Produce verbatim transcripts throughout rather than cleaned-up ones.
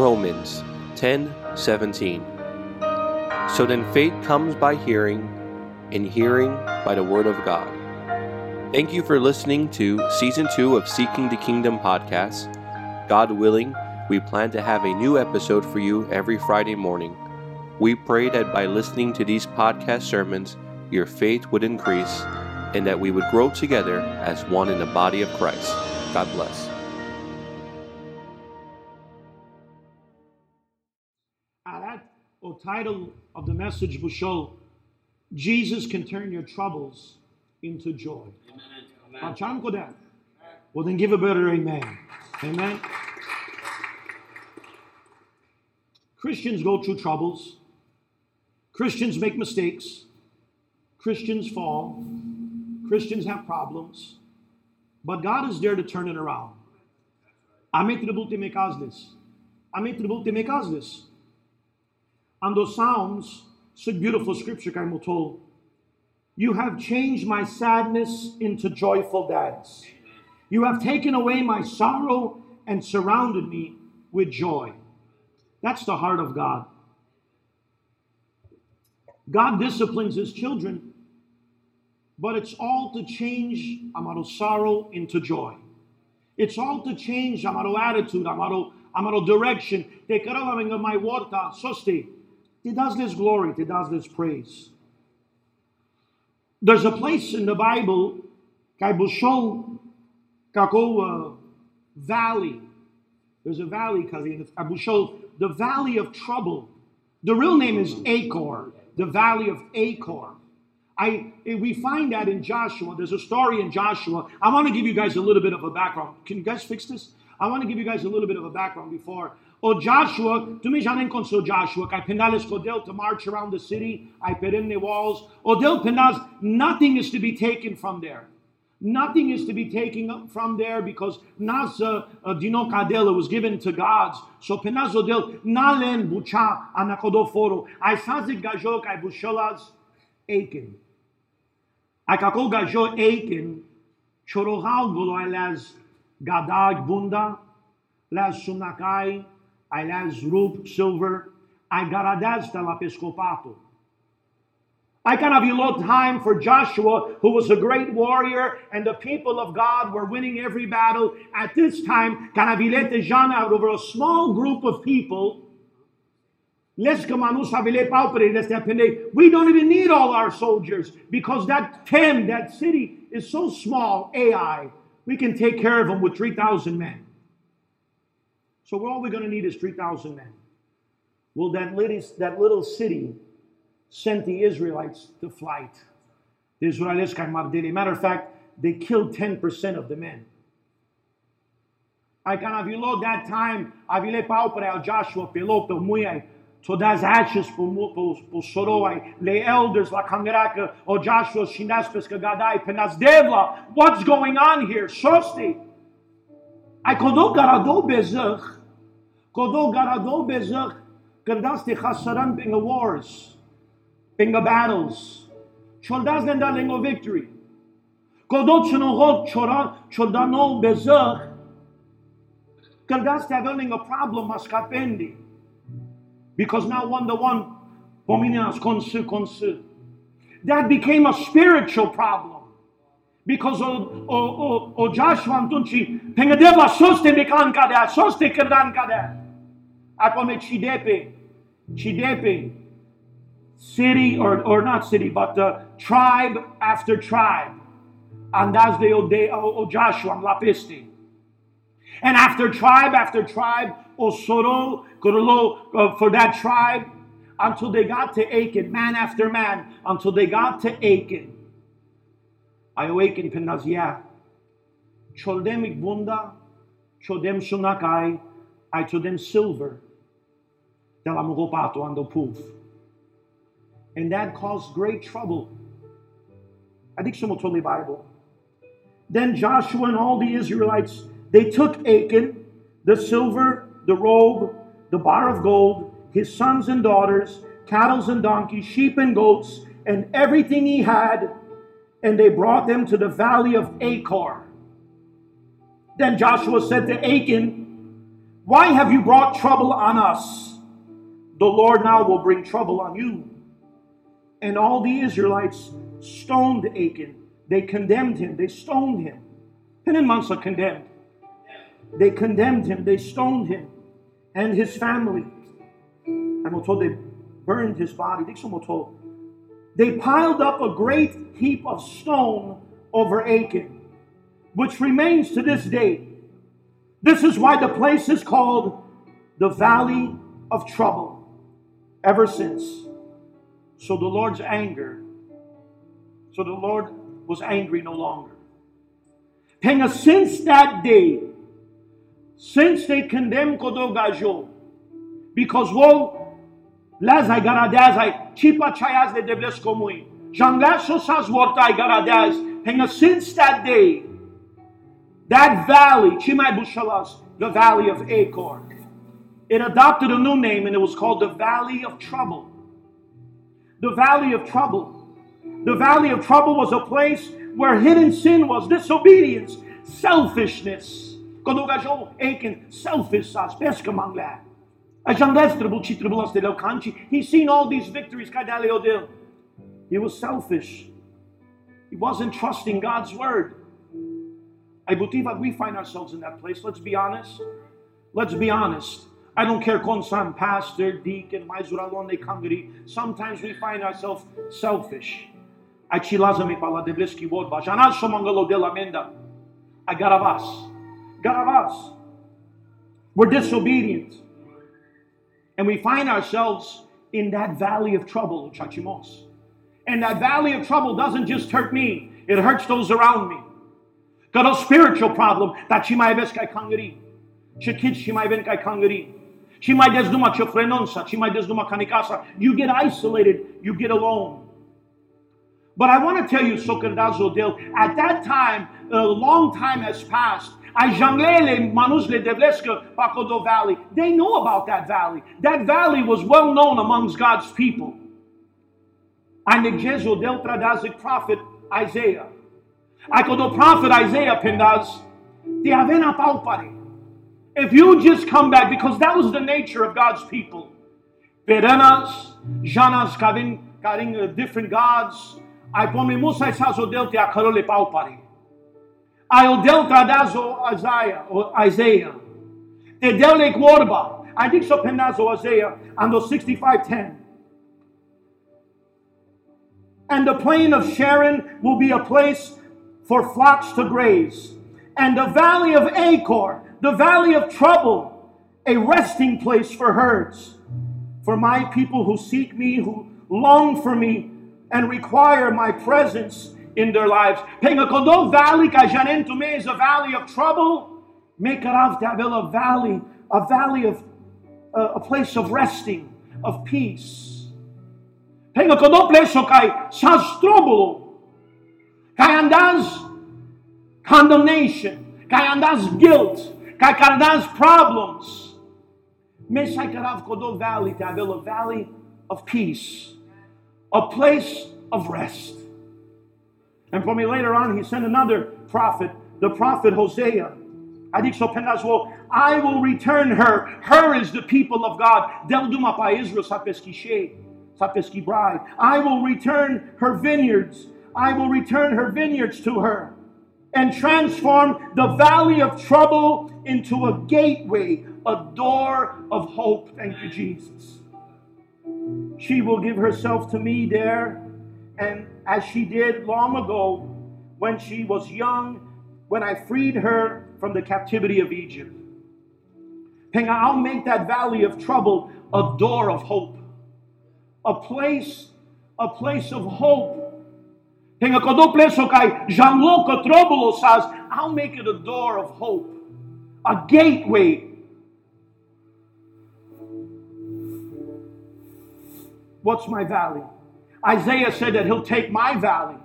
Romans ten seventeen. So then faith comes by hearing, and hearing by the Word of God. Thank you for listening to Season two of Seeking the Kingdom podcast. God willing, we plan to have a new episode for you every Friday morning. We pray that by listening to these podcast sermons, your faith would increase and that we would grow together as one in the body of Christ. God bless. Our title of the message will show Jesus can turn your troubles into joy. Amen. Amen. Well, then give a better amen. Amen. Christians go through troubles. Christians make mistakes. Christians fall. Christians have problems. But God is there to turn it around. Ame tribultime kaznes. Ame tribultime kaznes. And those Psalms, so beautiful scripture, Kaimo told, you have changed my sadness into joyful dance. You have taken away my sorrow and surrounded me with joy. That's the heart of God. God disciplines his children, but it's all to change amaro sorrow into joy. It's all to change amaro attitude, amaro, amaro direction. Te karavango my water, soste. He does this glory, he does this praise. There's a place in the Bible, Kaibushol Kakoa Valley. There's a valley, Kabushol, the Valley of Trouble. The real name is Achor, the Valley of Achor. I we find that in Joshua. There's a story in Joshua. I want to give you guys a little bit of a background. Can you guys fix this? I want to give you guys a little bit of a background before. O Joshua, tu me janen con so Joshua, kai penales codel to march around the city, I perenne walls. O del penaz, nothing is to be taken from there. Nothing is to be taken from there because naza dino cadela was given to gods. So penaz odel nalen bucha anakodoforo. I sazik gajo kai busholas aiken. I kako gajo aiken chorohal goloilas gadag bunda las sunakai. I las rub silver. I garadas del episcopato. I cannot be low time for Joshua, who was a great warrior, and the people of God were winning every battle. At this time, canavilete jana over a small group of people. Les kamanus avile paupere les tepene. We don't even need all our soldiers because that town, that city, is so small. Ai, we can take care of them with three thousand men. So all we're going to need is three thousand men. Well, that little, that little city sent the Israelites to flight. Israelis kaimardeli. Matter of fact, they killed ten percent of the men. I can avilo that time, avile paupere al Joshua pelope muyai, todas ashes posoroi, le elders la kangaraka, o Joshua shinaspesca gadai, penas devla. What's going on here? Shosti. I kodo garado bezach. Kodo garado bezach, kardas te chasaran pinga wars, pinga battles, choldas nenda lingo victory. Kodo tsunohot choran choldano bezach, kardas te aveling a problem maskapendi. Because now one to one, pominias konsu konsu. That became a spiritual problem. Because o o o Joshua antunci pengadeva soste mekan kada soste kerdan kada apome chidepe chidepe city or or not city but uh, tribe after tribe and as they obey o Joshua lapisti and after tribe after tribe o soro korolo for that tribe until they got to Achan, man after man until they got to Achan. I awaken Penazia. Choldem Igbunda, Chodem Sunakai, I to them silver, Delamugopato and the poof. And that caused great trouble. I think someone told me Bible. Then Joshua and all the Israelites, they took Achan, the silver, the robe, the bar of gold, his sons and daughters, cattle and donkeys, sheep and goats, and everything he had. And they brought them to the valley of Achor. Then Joshua said to Achan, Why have you brought trouble on us? The Lord now will bring trouble on you. And all the Israelites stoned Achan. They condemned him. They stoned him. Pen and Monsa condemned. They condemned him. They stoned him and his family. And we're told they burned his body. They piled up a great heap of stone over Achan, which remains to this day. This is why the place is called the Valley of Trouble ever since. So the Lord's anger, so the Lord was angry no longer. Penga, since that day, since they condemned Kodogajo, because wo lazai garadazai chipa chayaz de debles komui jangasho sazwortai garadaz. Penga, since that day, that valley, Chimai Bushalas, the Valley of Achor, it adopted a new name, and it was called the Valley of Trouble. The Valley of Trouble. The Valley of Trouble was a place where hidden sin was, disobedience, selfishness. He's seen all these victories. He was selfish. He wasn't trusting God's word. I believe that we find ourselves in that place. Let's be honest. Let's be honest. I don't care concern pastor, deacon, maizuralone kangri. Sometimes we find ourselves selfish. I chilazame pala debleski wodba. Janaso mangalo de la menda. I garavas. Garavas. We're disobedient. And we find ourselves in that valley of trouble, chachimos. And that valley of trouble doesn't just hurt me. It hurts those around me. Got a spiritual problem. That she might have been kangri. She kids she might have been kangri. She might have been kangri. She might have been kangri. You get isolated. You get alone. But I want to tell you, Sokardazo Del, at that time, a long time has passed. They know about that valley. That valley was well known amongst God's people. And the Jezo Del Tradazic prophet Isaiah. I call the prophet Isaiah Pindaz, the Avena Palpari. If you just come back, because that was the nature of God's people. Perenas, Janas, Kavin, Karing, different gods. I pomimus I sazo delti a karole palpari. I'll delta dazo Isaiah or Isaiah. The delek warba. I think so Pendazo Isaiah and those sixty-five ten. And the plain of Sharon will be a place for flocks to graze, and the valley of Achor, the valley of trouble, a resting place for herds, for my people who seek me, who long for me, and require my presence in their lives. Pengakodo valley kajanentume is a valley of trouble. Mekarav Davila valley, a valley of uh, a place of resting, of peace. Pengakodo plesokai sastrobolo. Kayanda's condemnation, Kayanda's guilt, Kayanda's problems. Meshaikarav Kodo Valley, Tavila Valley of peace, a place of rest. And for me later on, he sent another prophet, the prophet Hosea. I think so Penazwo, I will return her. Her is the people of God. Del Duma Pa Israel Sapeski She, Sapeski Bride. I will return her vineyards. I will return her vineyards to her and transform the valley of trouble into a gateway, a door of hope. Thank you, Jesus. She will give herself to me there, and as she did long ago when she was young, when I freed her from the captivity of Egypt. Penga, I'll make that valley of trouble a door of hope, a place, a place of hope. I'll make it a door of hope, a gateway. What's my valley? Isaiah said that he'll take my valley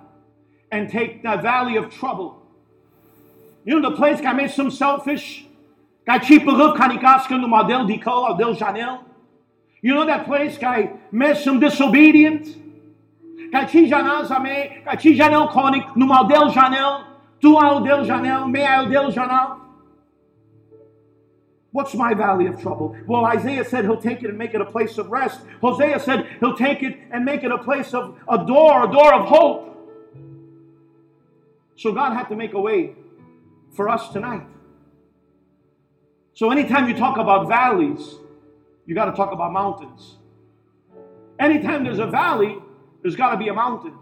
and take the valley of trouble. You know the place I made some selfish? You know that place I made some disobedient? What's my valley of trouble? Well, Isaiah said he'll take it and make it a place of rest. Hosea said he'll take it and make it a place of a door, a door of hope. So God had to make a way for us tonight. So anytime you talk about valleys, you got to talk about mountains. Anytime there's a valley, there's got to be a mountain.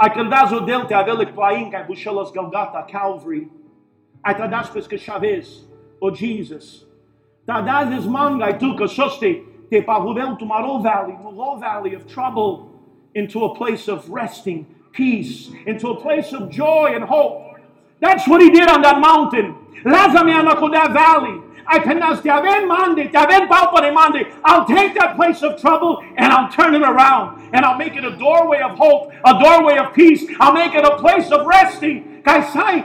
Akandazo delte avelik plainka bushelas Golgotha, Calvary. Atadaspes keshaves, oh Jesus. Tadazes mangai tuka soste te pahuvel to maro valley, the low valley of trouble, into a place of resting, peace, into a place of joy and hope. That's what he did on that mountain. Lazame anakoda valley. I can ask Daven Monday, Daven Palpane Monday. I'll take that place of trouble and I'll turn it around. And I'll make it a doorway of hope, a doorway of peace. I'll make it a place of resting. Kaisai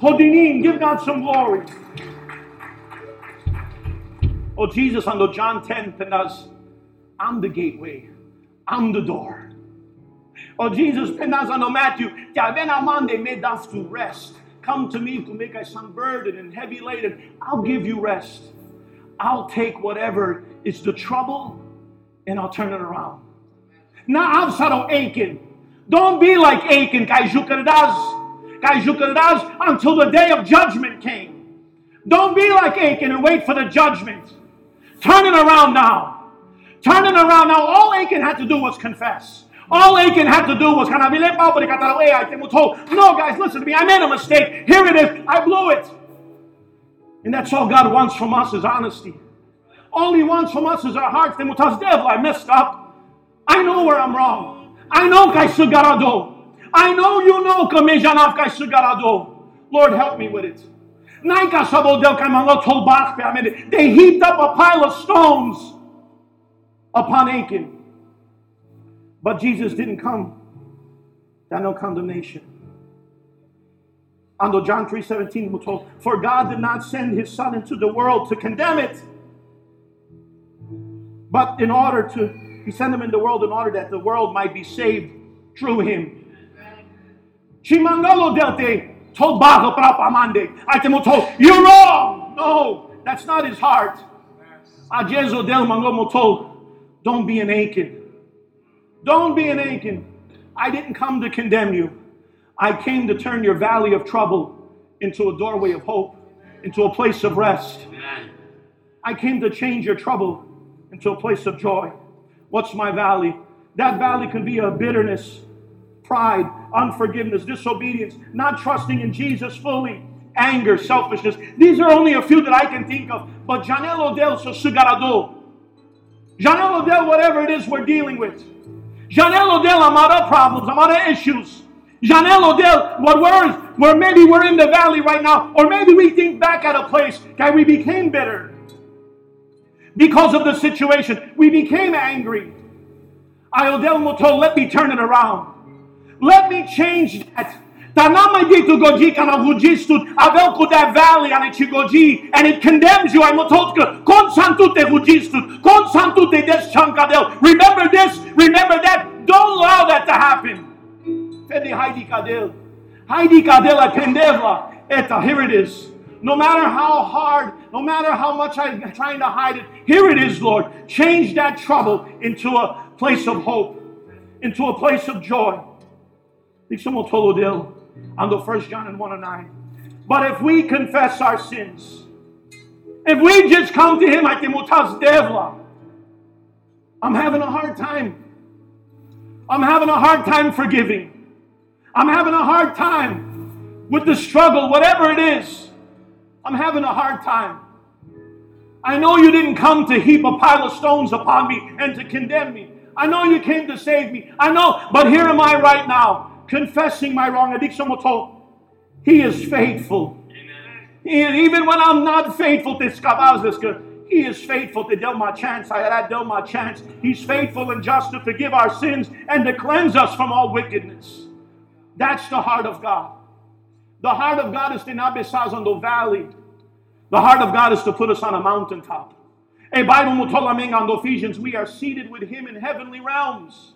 Hodinin, give God some glory. Oh Jesus, under John ten, Penaz, I'm the gateway. I'm the door. Oh Jesus, Penaz under Matthew, Daven Amande made us to rest. Come to me to make us unburdened and heavy laden. I'll give you rest. I'll take whatever is the trouble and I'll turn it around. Now I'm sorrow Achan. Don't be like Achan, Kaijukardas, Kaijukardas, until the day of judgment came. Don't be like Achan and wait for the judgment. Turn it around now. Turn it around now. All Achan had to do was confess. All Achan had to do was, no, guys, listen to me. I made a mistake. Here it is. I blew it. And that's all God wants from us is honesty. All He wants from us is our hearts. I messed up. I know where I'm wrong. I know I know you know. Lord, help me with it. They heaped up a pile of stones upon Achan. But Jesus didn't come. There's no condemnation. Under John three seventeen, we're told, for God did not send His Son into the world to condemn it, but in order to, He sent Him in the world in order that the world might be saved through Him. Chimangalo delte told Bazo Prapamande. I temo told, you're wrong. No, that's not His heart. Ajezo del Mangomo told, don't be an Achan. Don't be an Achan. I didn't come to condemn you. I came to turn your valley of trouble into a doorway of hope, into a place of rest. I came to change your trouble into a place of joy. What's my valley? That valley could be a bitterness, pride, unforgiveness, disobedience, not trusting in Jesus fully, anger, selfishness. These are only a few that I can think of. But Janel Odell so Sugarado. Janel Odell, whatever it is we're dealing with. Janelle Odell, I'm out of problems, I'm out of issues. Janelle Odell, what words? Where maybe we're in the valley right now, or maybe we think back at a place that we became bitter because of the situation. We became angry. Iodel Moto, let me turn it around. Let me change that. And it condemns you. Remember this, remember that. Don't allow that to happen. Here it is. No matter how hard, no matter how much I'm trying to hide it, here it is, Lord. Change that trouble into a place of hope, into a place of joy. On the First John and one and nine. But if we confess our sins, if we just come to Him, I'm having a hard time. I'm having a hard time forgiving. I'm having a hard time with the struggle, whatever it is. I'm having a hard time. I know you didn't come to heap a pile of stones upon me and to condemn me. I know you came to save me. I know, but here am I right now. Confessing my wrong. He is faithful. And even when I'm not faithful, He is faithful to deal my chance. I had dealt my chance. He's faithful and just to forgive our sins and to cleanse us from all wickedness. That's the heart of God. The heart of God is to not be saz on the valley. The heart of God is to put us on a mountaintop. A Bible mutolaming on Ephesians, we are seated with Him in heavenly realms.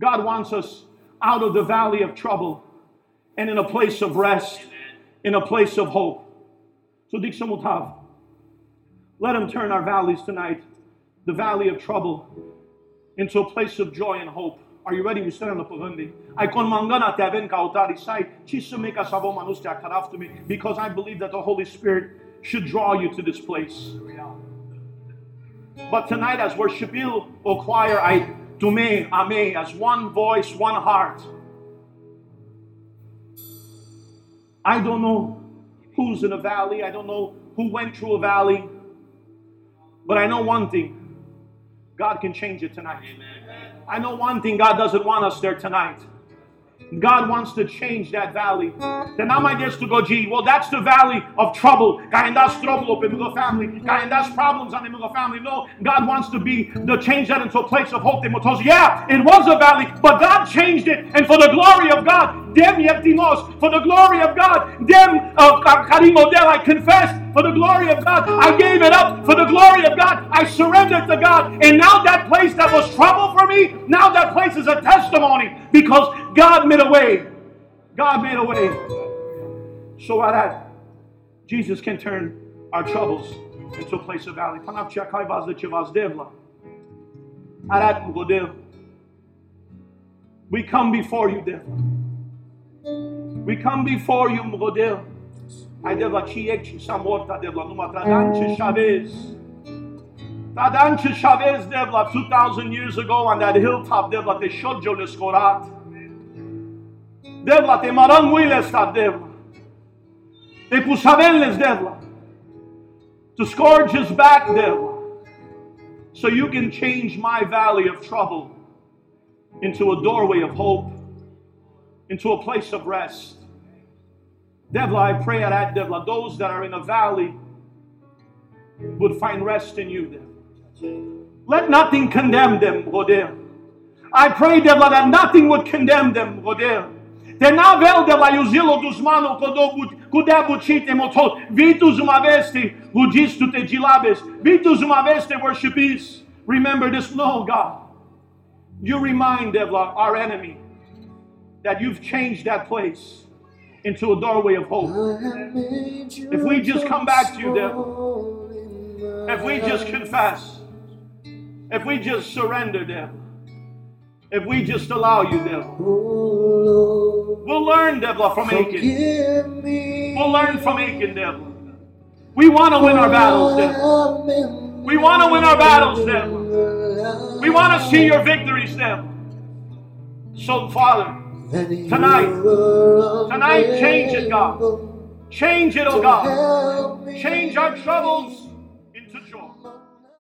God wants us out of the valley of trouble and in a place of rest, in a place of hope. So Dikshamutav, Let him turn our valleys tonight, the valley of trouble, into a place of joy and hope. Are you ready? We stand up Burundi. I can mangana tevin kautari sai chisumika savo manustia karaftumi, because I believe that the Holy Spirit should draw you to this place. But tonight, as worshipil or choir, I dume ame as one voice, one heart. I don't know who's in a valley. I don't know who went through a valley. But I know one thing. God can change it tonight. Amen. I know one thing. God doesn't want us there tonight. God wants to change that valley. Then now my dears to go, gee, well, that's the valley of trouble. And that's trouble in the family. And that's problems on the family. No, God wants to be to change that into a place of hope. Yeah, it was a valley, but God changed it. And for the glory of God, dem yeptimos. For the glory of God, dem karimo dem. I confessed. For the glory of God, I gave it up. For the glory of God, I surrendered to God. And now that place that was trouble for me, now that place is a testimony, because God made a way. God made a way. So that Jesus can turn our troubles into a place of valley. We come before you, Devla. We come before you, Mugodil. I devla chiekchi samorta devla numa tradanche Chavez. Tradanche Chavez devla two thousand years ago on that hilltop devla te shodjo leskorat. Devla te maran wiles ta devla. Te pusavelles devla. To scourge his back devla. So you can change my valley of trouble into a doorway of hope, into a place of rest. Devla, I pray that, Devla, those that are in a valley would find rest in you, Devla. Let nothing condemn them, Godel. I pray, Devla, that nothing would condemn them, Godel. Te navel, Devla, iuzilo duzmanu kudebucite motot. Vitu zumaveste, udistu te gilabes. Vitu zumaveste, worshipis. Remember this, no, God. You remind, Devla, our enemy, that you've changed that place into a doorway of hope. If we just come back to you, devil, if we just confess, if we just surrender, devil, if we just allow you, devil, we'll learn, devil, from Achan. We'll learn from Achan, devil. We want to win our battles, devil. We want to win our battles, devil. We want to see your victories, devil. So, Father, Tonight, tonight change it, God. Change it, oh God. Change our troubles